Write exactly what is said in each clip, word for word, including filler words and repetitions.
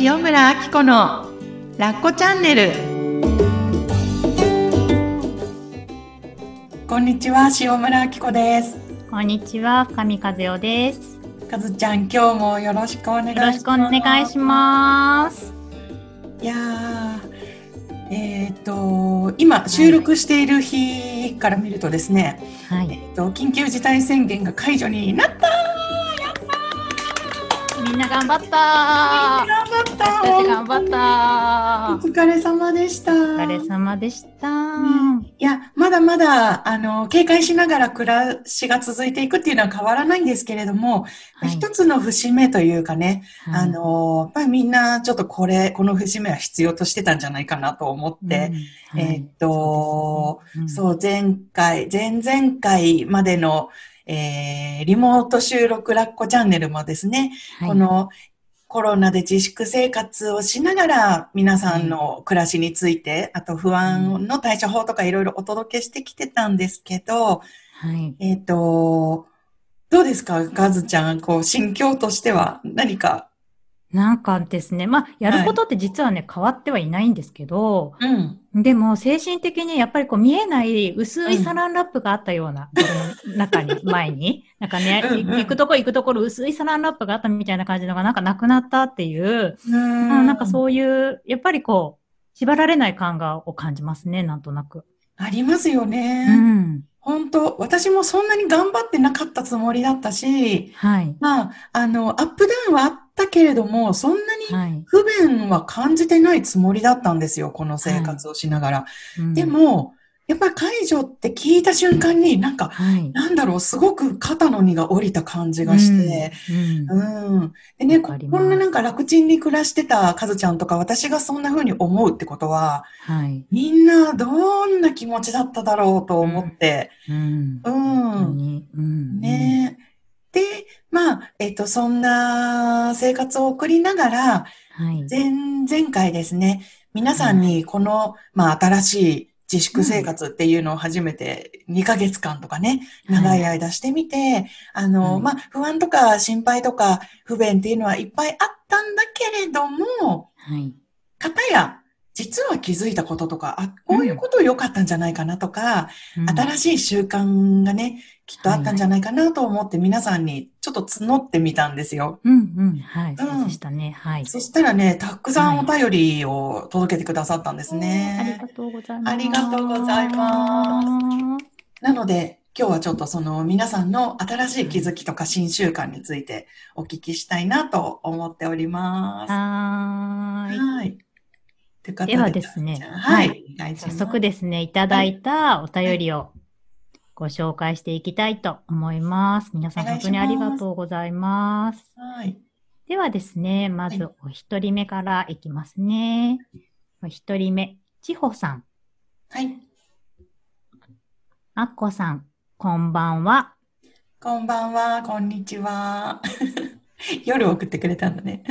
塩村あき子のラッコチャンネル。こんにちは、塩村あき子です。こんにちは、深見和代です。和ちゃん、今日もよろしくお願いします。よろしくお願いします。いやえー、と今収録している日から見るとですね、はい、えー、と緊急事態宣言が解除になった。みんな頑張ったー。みんな頑張った。私たち頑張った。お疲れ様でした。お疲れ様でした。うん、いや、まだまだあの警戒しながら暮らしが続いていくっていうのは変わらないんですけれども、はい、一つの節目というかね、はい、あのやっぱりみんなちょっとこれこの節目は必要としてたんじゃないかなと思って、うん、はい、えー、っとそうですね。うん、そう、前回前々回までのえー、リモート収録ラッコチャンネルもですね、はい、このコロナで自粛生活をしながら皆さんの暮らしについて、あと不安の対処法とかいろいろお届けしてきてたんですけど、はい、えっと、どうですか、ガズちゃん、こう、心境としては何か。なんかですね、まあ、やることって実はね、はい、変わってはいないんですけど、うん、でも精神的にやっぱりこう見えない薄いサランラップがあったような、うん、中に、前に、なんかね、うんうん、行くとこ行くところ薄いサランラップがあったみたいな感じのがなんかなくなったっていう、うん、なんかそういう、やっぱりこう、縛られない感がを感じますね、なんとなく。ありますよね。うん。本当、私もそんなに頑張ってなかったつもりだったし、はい。まあ、あの、アップダウンはあだけれども、そんなに不便は感じてないつもりだったんですよ、この生活をしながら。はいうん、でも、やっぱり解除って聞いた瞬間に、なんか、はい、なんだろう、すごく肩の荷が下りた感じがして、うん。うんうん、でね、こんななんか楽ちんに暮らしてた和ちゃんとか、私がそんな風に思うってことは、はい、みんなどんな気持ちだっただろうと思って、うん。うん。うん、ねで、まあ、えっと、そんな生活を送りながら、はい、前々回ですね、皆さんにこの、はい、まあ、新しい自粛生活っていうのを初めてにかげつかんとかね、うん、長い間してみて、はい、あの、はい、まあ、不安とか心配とか不便っていうのはいっぱいあったんだけれども、はい、方や、実は気づいたこととか、あ、こういうこと良かったんじゃないかなとか、うん、新しい習慣がね、きっとあったんじゃないかなと思って皆さんにちょっと募ってみたんですよ。うんうん、はい、うん、そうでしたね。はい。そしたらね、たくさんお便りを届けてくださったんですね。はい、ありがとうございます。ありがとうございます。なので、今日はちょっとその皆さんの新しい気づきとか新習慣についてお聞きしたいなと思っております。はーい。はい。で, ではですね、はい、はい、早速ですね、いただいたお便りをご紹介していきたいと思います。皆さん本当にありがとうございます。はい。ではですね、まずお一人目からいきますね。はい、お一人目、ちほさん。はい。あっこさん、こんばんは。こんばんは、こんにちは。夜送ってくれたんだね。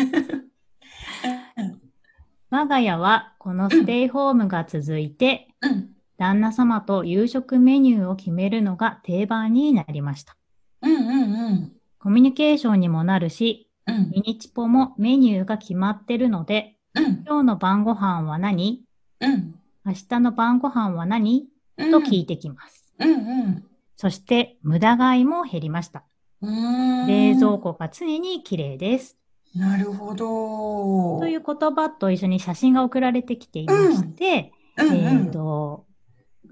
我が家はこのステイホームが続いて、うん、旦那様と夕食メニューを決めるのが定番になりました。うんうんうん、コミュニケーションにもなるし、うん、ミニチポもメニューが決まってるので、うん、今日の晩ご飯は何、うん、明日の晩ご飯は何、うん、と聞いてきます、うんうん。そして無駄買いも減りました。うーん、冷蔵庫が常に綺麗です。なるほど。という言葉と一緒に写真が送られてきていまして、うんうんうん、えっ、ー、と、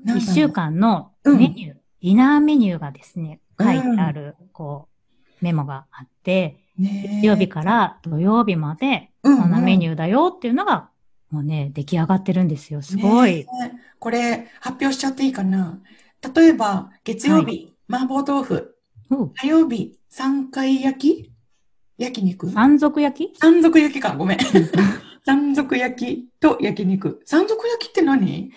いっしゅうかんのメニュー、うん、ディナーメニューがですね、書いてある、うん、こう、メモがあって、月曜日から土曜日まで、こんなメニューだよっていうのが、もうね、出来上がってるんですよ。すごい。ね、これ、発表しちゃっていいかな。例えば、月曜日、はい、麻婆豆腐、うん、火曜日、三回焼き焼肉山賊焼き山賊焼きか、ごめん。山賊焼きと焼肉。山賊焼きって何？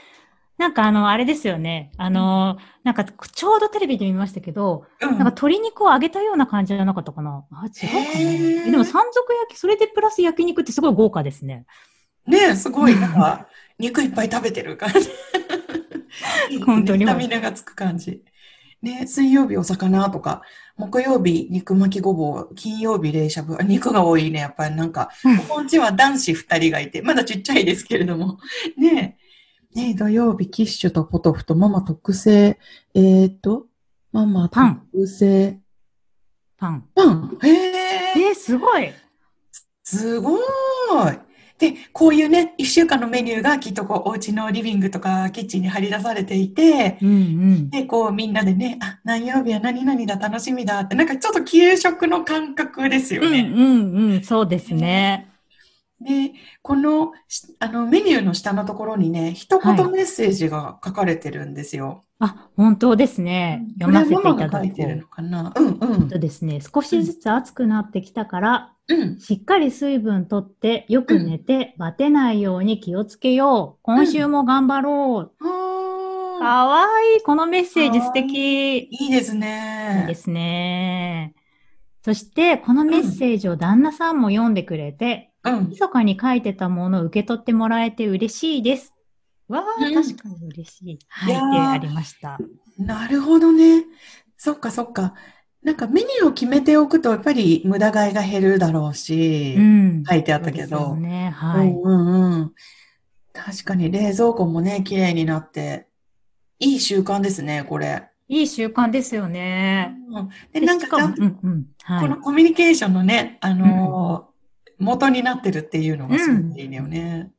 なんかあの、あれですよね。あの、なんかちょうどテレビで見ましたけど、うん、なんか鶏肉を揚げたような感じじゃなかったかな。あ、違うかね。でも山賊焼き、それでプラス焼肉ってすごい豪華ですね。ねえ、すごい。なんか、肉いっぱい食べてる感じ。本当に。スタミナがつく感じ。ね、水曜日お魚とか、木曜日肉巻きごぼう、金曜日冷しゃぶ、肉が多いね、やっぱりなんか、ここんちは男子ふたりがいて、まだちっちゃいですけれども、ねえ、ねえ土曜日キッシュとポトフとママ特製、えーっと、ママ特製、パン。パン。へえ。え、すごい。すごーい。で、こういうね、一週間のメニューがきっとこう、お家のリビングとかキッチンに張り出されていて、うんうん、で、こうみんなでね、あ、何曜日は何々だ、楽しみだって、なんかちょっと給食の感覚ですよね。うんうんうん、そうですね。で、この、あの、メニューの下のところにね、一言メッセージが書かれてるんですよ。はい、あ、本当ですね。読ませていただいてるのかな。うんうん。本当ですね。少しずつ暑くなってきたから、うん、しっかり水分とって、よく寝て、バテないように気をつけよう。今週も頑張ろう。うん、かわいい。このメッセージ素敵。いいですね。いいですね。そして、このメッセージを旦那さんも読んでくれて、うん、密かに書いてたものを受け取ってもらえて嬉しいです。わー、うん、確かに嬉しい。はい、でありました。なるほどね。そっかそっか。なんかメニューを決めておくとやっぱり無駄買いが減るだろうし、うん、書いてあったけど。そうですね、はい、うんうんうん。確かに冷蔵庫もね、綺麗になって、いい習慣ですね、これ。いい習慣ですよね。うん、で、なんか、うんうんはい、このコミュニケーションのね、あのーうん、元になってるっていうのがすごくいいよね。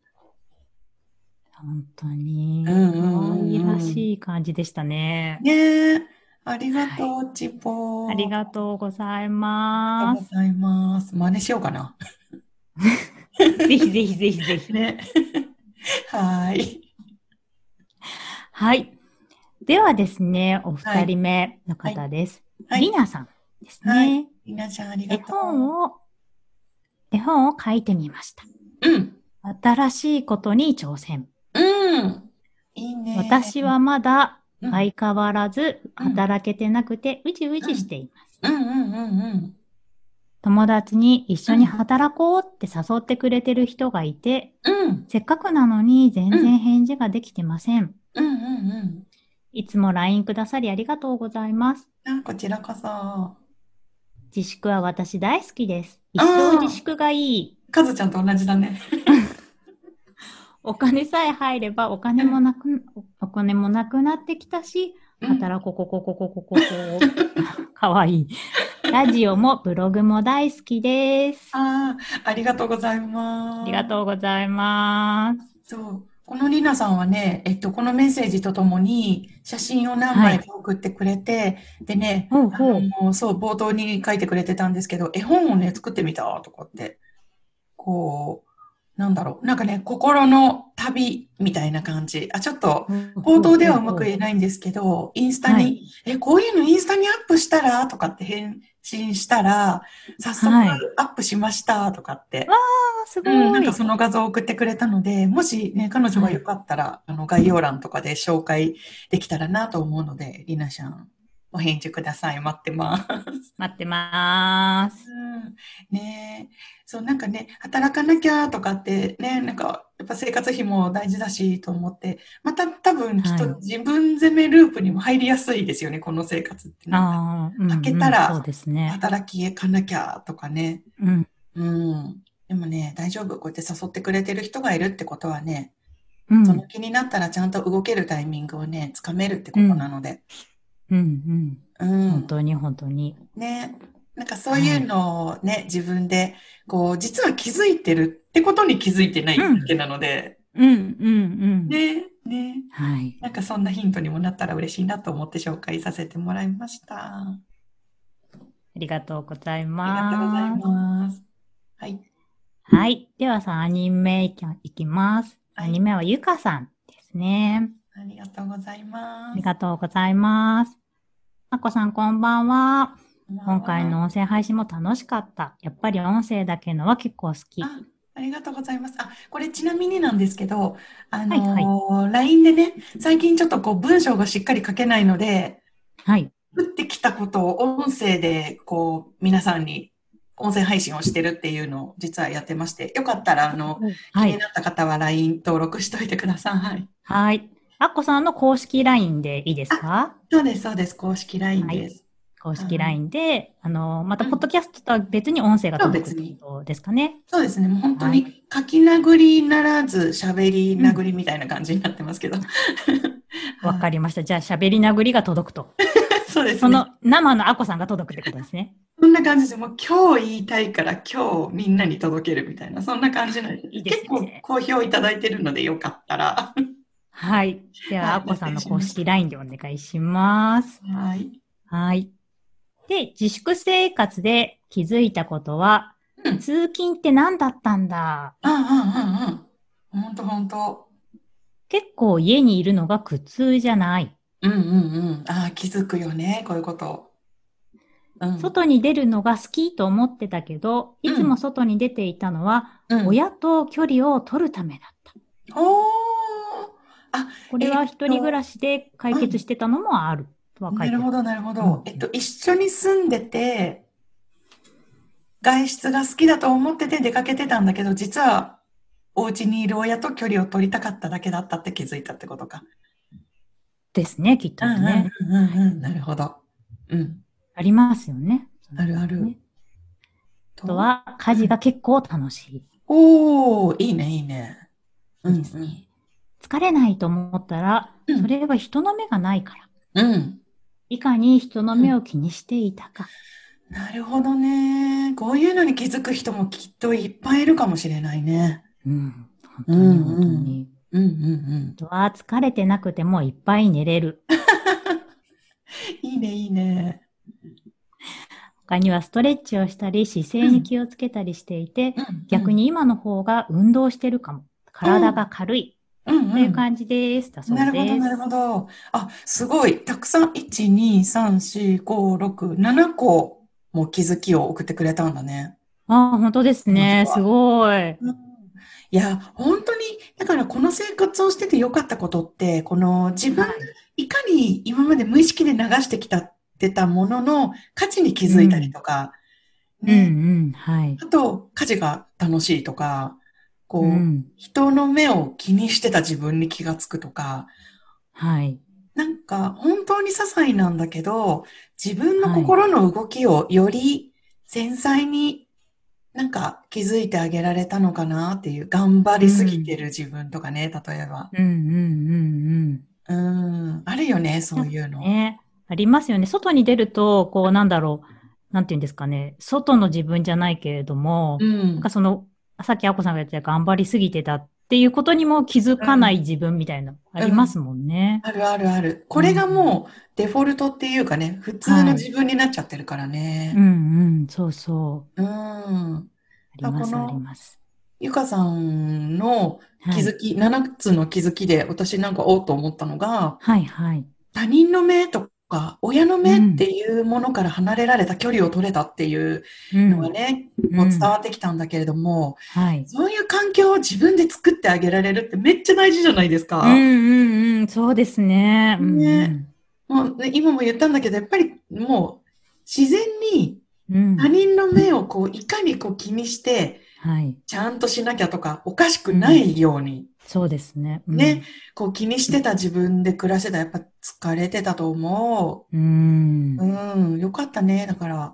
うん、本当に、うんうんうん、いいらしい感じでしたね。ねえ。ありがとう、はい、ちぽー。ありがとうございます。ありがとうございます。真似しようかな。ぜひぜひぜひぜひね。はい。はい。ではですね、お二人目の方です。はいはい、りなさんですね。はい、りなちゃんありがとう。絵本を、絵本を書いてみました。うん。新しいことに挑戦。うん。いいね。私はまだ、相変わらず働けてなくてうじうじしています。友達に一緒に働こうって誘ってくれてる人がいて、うん、せっかくなのに全然返事ができてません。うんうんうん、いつも ライン くださりありがとうございます。こちらこそ。自粛は私大好きです。一生自粛がいい。カズちゃんと同じだね。お金さえ入ればお金もなく、お金もなくなってきたし、働ここここここここかわいい。ラジオもブログも大好きです。ああ、ありがとうございます。ありがとうございます。そう。このりなさんはね、えっと、このメッセージとともに写真を何枚か送ってくれて、はい、でね、ほうほう、あの、そう、冒頭に書いてくれてたんですけど、絵本をね、作ってみたとかって、こう、なんだろう、なんかね、心の旅みたいな感じ。あ、ちょっと、口頭ではうまく言えないんですけど、インスタに、はい、え、こういうのインスタにアップしたらとかって返信したら、早速アップしましたとかって。はい、わー、すごい、うん。なんかその画像を送ってくれたので、もしね、彼女がよかったら、あの、概要欄とかで紹介できたらなと思うので、りなちゃん、お返事ください。待ってます。待ってます。うん、ねえ。そう、なんかね、働かなきゃとかってね、なんか、やっぱ生活費も大事だしと思って、また多分きっと自分責めループにも入りやすいですよね、はい、この生活って、ね。ああ、開けたら、働きかなきゃとかね。うん。うん。でもね、大丈夫。こうやって誘ってくれてる人がいるってことはね、うん、その気になったらちゃんと動けるタイミングをね、つかめるってことなので。うんうんうんうん、本当に本当にね、なんかそういうのをね、はい、自分でこう実は気づいてるってことに気づいてないわけなので、うん、うんうんうんねね、はい、なんかそんなヒントにもなったら嬉しいなと思って紹介させてもらいました。ありがとうございます。ありがとうございます、はいはい、ではさ、アニメいきます。アニメはゆかさんですね。ありがとうございます。ありがとうございます。あこさん、こんばんは。今回の音声配信も楽しかった。やっぱり音声だけのは結構好き。あ、ありがとうございます。あ、これちなみになんですけど、あのーはいはい、ライン でね、最近ちょっとこう文章がしっかり書けないので、はい。打ってきたことを音声でこう皆さんに音声配信をしてるっていうのを実はやってまして、よかったらあの、はい、気になった方は ライン 登録しといてください。はい。アッコさんの公式 ライン でいいですか？そうです、そうです。公式 ライン です。はい、公式 ライン で、あの、また、ポッドキャストとは別に音声が届くってことですかね。そうですね。もう本当に、書き殴りならず、喋り殴りみたいな感じになってますけど。わ、うん、かりました。じゃあ、喋り殴りが届くと。そうですね。その、生のアッコさんが届くってことですね。そんな感じです。もう今日言いたいから今日みんなに届けるみたいな、そんな感じの、いいですね、結構好評いただいてるのでよかったら。はい。では、あこさんの公式 ライン でお願いします。はい。はい。で、自粛生活で気づいたことは、うん、通勤って何だったんだ。うんうんうんうん。ほんとほんと。結構家にいるのが苦痛じゃない。うんうんうん。ああ、気づくよね、こういうこと。うん、外に出るのが好きと思ってたけど、いつも外に出ていたのは、うん、親と距離を取るためだった。おー、あ、これは一人暮らしで解決してたのもあるとは書いてある。なるほど、なるほど。えっと、一緒に住んでて、外出が好きだと思ってて出かけてたんだけど、実はお家にいる親と距離を取りたかっただけだったって気づいたってことか。ですね、きっとね。うんうんうんうん、なるほど。うん。ありますよね。あるある。ね、あとは、家事が結構楽しい。おー、いいね、いいね。うん、ですね。疲れないと思ったら、うん、それは人の目がないから。うん。いかに人の目を気にしていたか。うん、なるほどね。こういうのに気づく人もきっといっぱいいるかもしれないね。うん。本当に本当に。うんうんうん。あとは、疲れてなくてもいっぱい寝れる。いいね、いいね。他にはストレッチをしたり姿勢に気をつけたりしていて、うん、逆に今の方が運動してるかも、体が軽い、うん、という感じです、うんうん、だそうです。なるほどなるほど。あ、すごいたくさん いち、に、さん、し、ご、ろく、なな 個も気づきを送ってくれたんだね。あ、本当ですね。すごい、うん、いや本当にだからこの生活をしてて良かったことってこの自分、はい、いかに今まで無意識で流してきた出たものの価値に気づいたりとか、うんねうんうんはい、あと家事が楽しいとかこう、うん、人の目を気にしてた自分に気がつくとか、はい、なんか本当に些細なんだけど自分の心の動きをより繊細になんか気づいてあげられたのかなっていう頑張りすぎてる自分とかね、うん、例えば、うんうんうんうん、うんあるよねそういうの、ねありますよね。外に出ると、こう、なんだろう、なんていうんですかね、外の自分じゃないけれども、うん、なんかその、さっきあこさんが言った頑張りすぎてたっていうことにも気づかない自分みたいな、うん、ありますもんね、うん。あるあるある。これがもうデフォルトっていうかね、普通の自分になっちゃってるからね。はい、うんうん、そうそう。うん。ありますあります。ゆかさんの気づき、はい、ななつの気づきで、私なんかおうと思ったのが、はいはい。他人の目とか、親の目っていうものから離れられた、距離を取れたっていうのがね、うん、もう伝わってきたんだけれども、うんはい、そういう環境を自分で作ってあげられるってめっちゃ大事じゃないですか。うんうんうん、そうですね。ねうんうん、もう今も言ったんだけど、やっぱりもう自然に他人の目をこういかにこう気にして、はい、ちゃんとしなきゃとかおかしくないように、うんそうですね、うん、ねこう気にしてた自分で暮らしてたやっぱ疲れてたと思ううんうんよかったねだから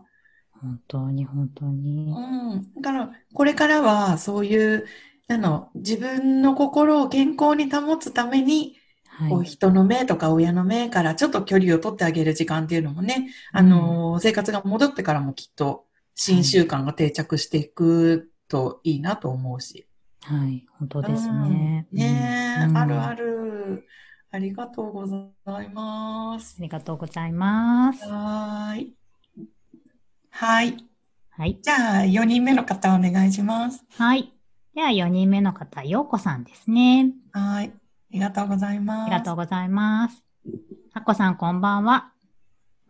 本当に本当にうんだからこれからはそういうあの自分の心を健康に保つために、はい、こう人の目とか親の目からちょっと距離を取ってあげる時間っていうのもね、うん、あの生活が戻ってからもきっと新習慣が定着していくといいなと思うし。はい、本当ですね。うん、ねえ、うん、あるある。ありがとうございます。ありがとうございます。はーい。はい。はい。じゃあ、よにんめの方お願いします。はい。では、よにんめの方、ようこさんですね。はい。ありがとうございます。ありがとうございます。あこさん、こんばんは。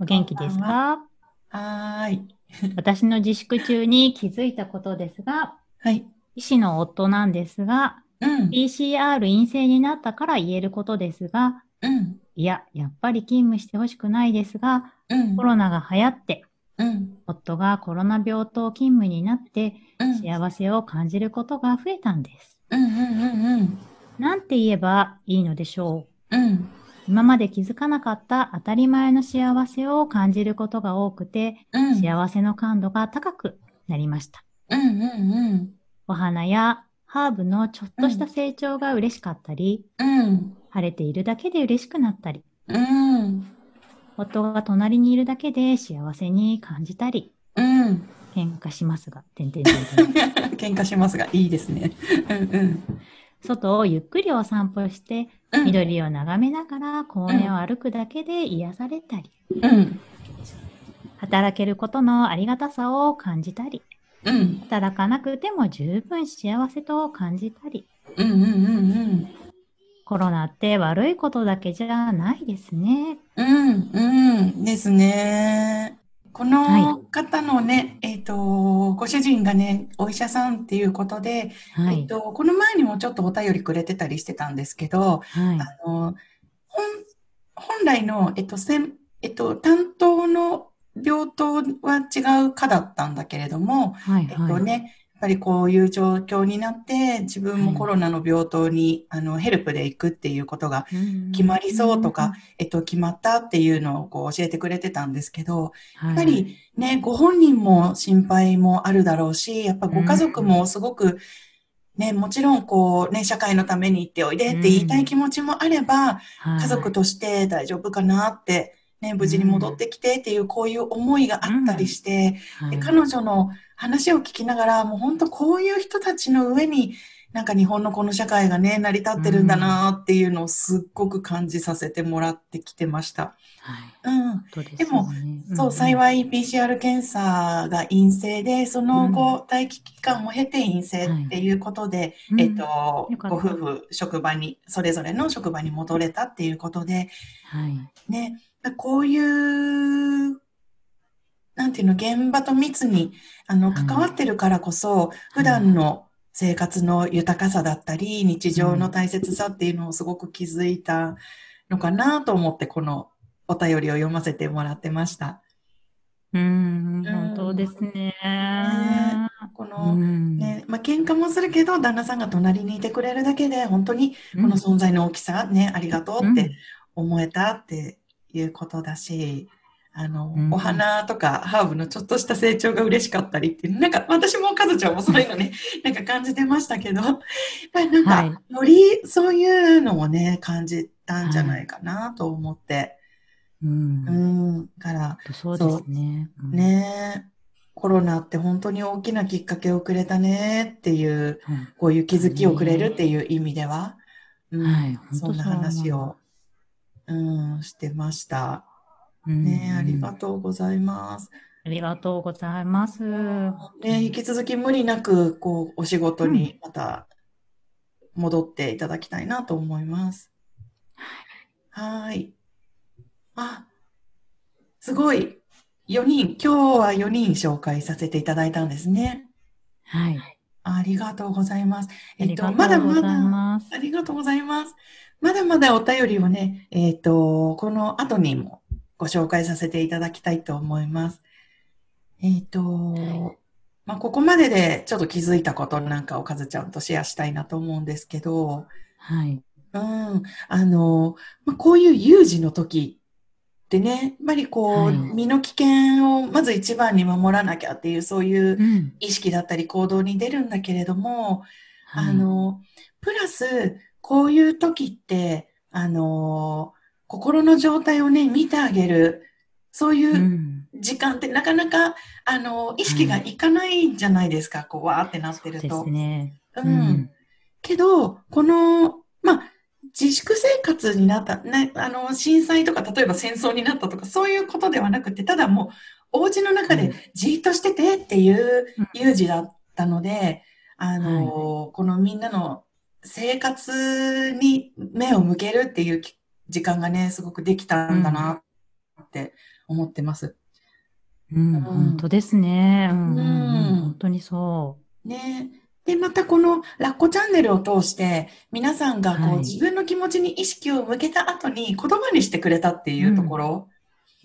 お元気ですか？はーい。私の自粛中に気づいたことですが、はい。医師の夫なんですが、うん、ピーシーアール 陰性になったから言えることですが、うん、いや、やっぱり勤務してほしくないですが、うん、コロナが流行って、うん、夫がコロナ病棟勤務になって、うん、幸せを感じることが増えたんです、うんうんうんうん。なんて言えばいいのでしょううん。今まで気づかなかった当たり前の幸せを感じることが多くて、うん、幸せの感度が高くなりました。うんうんうん。お花やハーブのちょっとした成長が嬉しかったり、うん、晴れているだけで嬉しくなったり、うん、夫が隣にいるだけで幸せに感じたり、うん、喧嘩しますが、てんてんてん喧嘩しますが、いいですね。うんうん。外をゆっくりお散歩して、うん、緑を眺めながら公園を歩くだけで癒されたり、うん、働けることのありがたさを感じたり、うん、働かなくても十分幸せと感じたり、うんうんうんうん、コロナって悪いことだけじゃないですね。うんうんですね。この方のね、はい、えっと、ご主人がね、お医者さんっていうことで、はい、えっと、この前にもちょっとお便りくれてたりしてたんですけど、はい、あの 本, 本来の、えっとせんえっと、担当の病棟は違う科だったんだけれども、はいはい、えっとね、やっぱりこういう状況になって自分もコロナの病棟に、はい、あのヘルプで行くっていうことが決まりそうとか、うん、えっと、決まったっていうのをこう教えてくれてたんですけど、はい、やっぱりね、ご本人も心配もあるだろうし、やっぱご家族もすごくね、もちろんこうね、社会のために行っておいでって言いたい気持ちもあれば、うん、家族として大丈夫かなってね、無事に戻ってきてっていうこういう思いがあったりして、うんうん、で彼女の話を聞きながら、もう本当こういう人たちの上になんか日本のこの社会がね、成り立ってるんだなっていうのをすっごく感じさせてもらってきてました。うん、はい、うん、でも、うん、そう、幸い ピーシーアール 検査が陰性で、その後、うん、待機期間も経て陰性っていうことで、はい、えっと、うん、ご夫婦職場に、それぞれの職場に戻れたっていうことで、はい、ね、こういうなんていうの、現場と密にあの関わってるからこそ、はい、普段の生活の豊かさだったり、日常の大切さっていうのをすごく気づいたのかなと思って、このお便りを読ませてもらってました。うーん、本当ですね。ね、この、ね、まあ、喧嘩もするけど、旦那さんが隣にいてくれるだけで、本当にこの存在の大きさ、ね、ありがとうって思えたっていうことだし、あの、うん、お花とかハーブのちょっとした成長が嬉しかったりって、なんか私もカズちゃんもそういうのね、なんか感じてましたけど、なんか、はい、よりそういうのをね、感じたんじゃないかなと思って、はい、うん、うん、から、そうですね、うん、ね、コロナって本当に大きなきっかけをくれたねっていう、うん、こういう気づきをくれるっていう意味では、うん、はい、そんな話を、うん、してました。ね、うん、ありがとうございます。ありがとうございます。ね、引き続き無理なくこうお仕事にまた戻っていただきたいなと思います。うん、はい。あ、すごい。よにん、今日はよにん紹介させていただいたんですね。はい。ありがとうございます。えっと、まだまだ、ありがとうございます。まだまだお便りをね、えっと、この後にもご紹介させていただきたいと思います。えっと、はい、まあ、ここまででちょっと気づいたことなんかをかずちゃんとシェアしたいなと思うんですけど、はい。うん、あの、まあ、こういう有事の時ってね、やっぱりこう、はい、身の危険をまず一番に守らなきゃっていう、そういう意識だったり行動に出るんだけれども、うん、あの、プラス、こういう時って、あの、心の状態をね、見てあげる、そういう時間ってなかなか、うん、あの、意識がいかないんじゃないですか、うん、こう、わーってなってると。そうですね。うん。うん、けど、この、まあ、自粛生活になった、ね、あの、震災とか、例えば戦争になったとか、そういうことではなくて、ただもう、お家の中でじーっとしててっていう有事だったので、うん、あの、はい、このみんなの生活に目を向けるっていうき時間がね、すごくできたんだなって思ってます。うん、うん、本当ですね。うん、うん、本当にそう。ね。で、またこのラッコチャンネルを通して、皆さんがこう、はい、自分の気持ちに意識を向けた後に言葉にしてくれたっていうところ。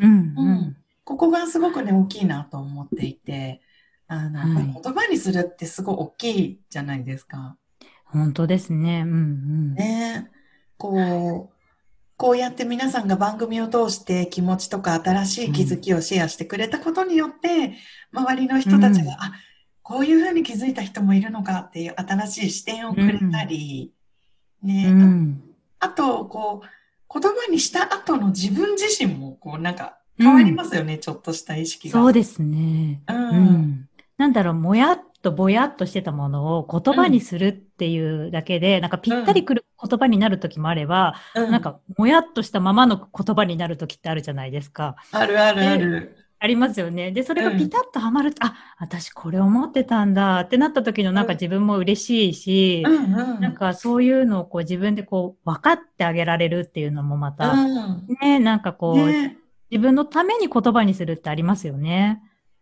うん。うん。うん、ここがすごくね、大きいなと思っていて、あの、はい、言葉にするってすごい大きいじゃないですか。本当ですね。うん、うん。ね。こう、こうやって皆さんが番組を通して気持ちとか新しい気づきをシェアしてくれたことによって、うん、周りの人たちが、うん、あ、こういうふうに気づいた人もいるのかっていう新しい視点をくれたり、うん、ね、うん、あ, あとこう言葉にした後の自分自身もこうなんか変わりますよね、うん、ちょっとした意識が。そうですね。うん。うん、なんだろう、もやっとぼやっとしてたものを言葉にするっていうだけで、うん、なんかぴったりくる言葉になるときもあれば、うん、なんかもやっとしたままの言葉になるときってあるじゃないですか。あるあるある。ありますよね。で、それがピタッとはまると、うん、あ、私これ思ってたんだってなった時のなんか自分も嬉しいし、うんうんうん、なんかそういうのをこう自分でこう分かってあげられるっていうのもまた、うん、ね、なんかこう、ね、自分のために言葉にするってありますよね。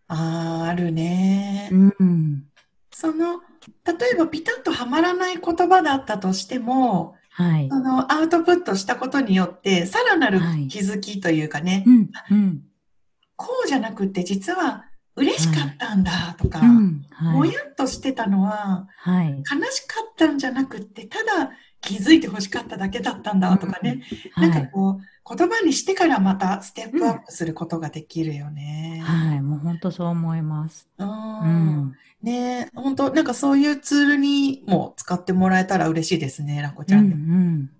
あー、あるね。うん。その、例えばピタッとはまらない言葉だったとしても、はい、そのアウトプットしたことによってさらなる気づきというかね、はい、うんうん、こうじゃなくて実は嬉しかったんだとか、はい、うんはい、もやっとしてたのは、はい、悲しかったんじゃなくてただ気づいてほしかっただけだったんだとかね、うんはい、なんかこう言葉にしてからまたステップアップすることができるよね、うん、はい、もう本当そう思います。うん、うん、ね、本当なんかそういうツールにも使ってもらえたら嬉しいですね、らこちゃんでも、うんうん、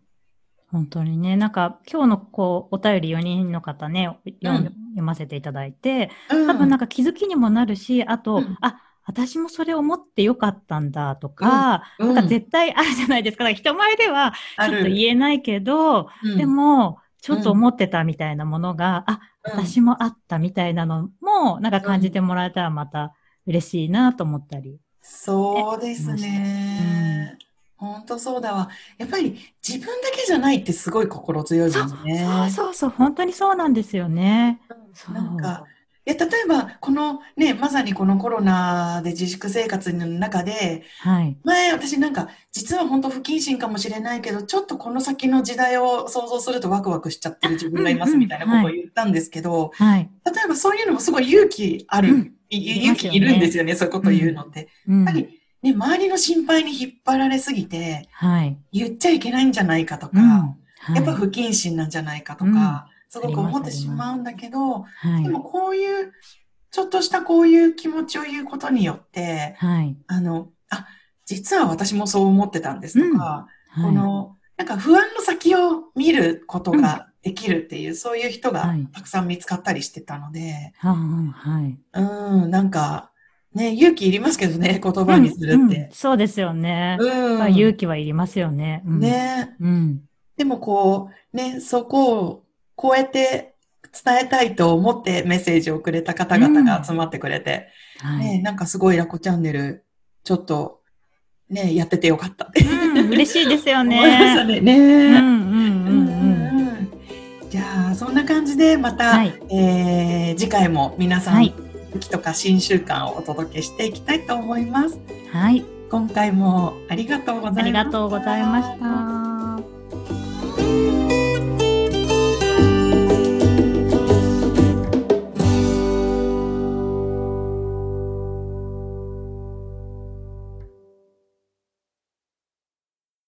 本当にね、なんか今日のこうお便りよにんの方ね、うん、読ませていただいて、うん、多分なんか気づきにもなるし、あと、うん、あ、私もそれを思ってよかったんだとか、うんうん、なんか絶対あるじゃないですか。だから人前ではちょっと言えないけど、うん、でもちょっと思ってたみたいなものが、うん、あ、私もあったみたいなのもなんか感じてもらえたらまた嬉しいなと思ったり、ね、そうですね。本当そうだわ。やっぱり自分だけじゃないってすごい心強いですね。そうそうそう、本当にそうなんですよね。うん、なんか、いや、例えばこのね、まさにこのコロナで自粛生活の中で、はい、前私なんか実は本当不謹慎かもしれないけど、ちょっとこの先の時代を想像するとワクワクしちゃってる自分がいますみたいなことを言ったんですけど、うんうん、はい、例えばそういうのもすごい勇気ある、うん、勇気いるんですよね、そういうこと言うのって。うんうん、やっぱりね、周りの心配に引っ張られすぎて、はい、言っちゃいけないんじゃないかとか、うんはい、やっぱ不謹慎なんじゃないかとか、うん、すごく思ってしまうんだけど、はい、でもこういうちょっとしたこういう気持ちを言うことによって、はい、あの、あ、実は私もそう思ってたんですとか、うんはい、このなんか不安の先を見ることができるっていう、うん、そういう人がたくさん見つかったりしてたので、はい、うん、なんかね、勇気いりますけどね、言葉にするって。うんうん、そうですよね。うん、まあ、勇気はいりますよね。うん、ね、うん。でもこう、ね、そこを超えて伝えたいと思ってメッセージをくれた方々が集まってくれて、うん、ね、はい、なんかすごいらこチャンネル、ちょっと、ね、やっててよかった。うん、嬉しいですよね。思いましたね。ね、うんうんうんうんうん。じゃあ、そんな感じでまた、はい、えー、次回も皆さん、はい、時とか新習慣をお届けしていきたいと思います。はい、今回もありがとうございました。ありがとうございました。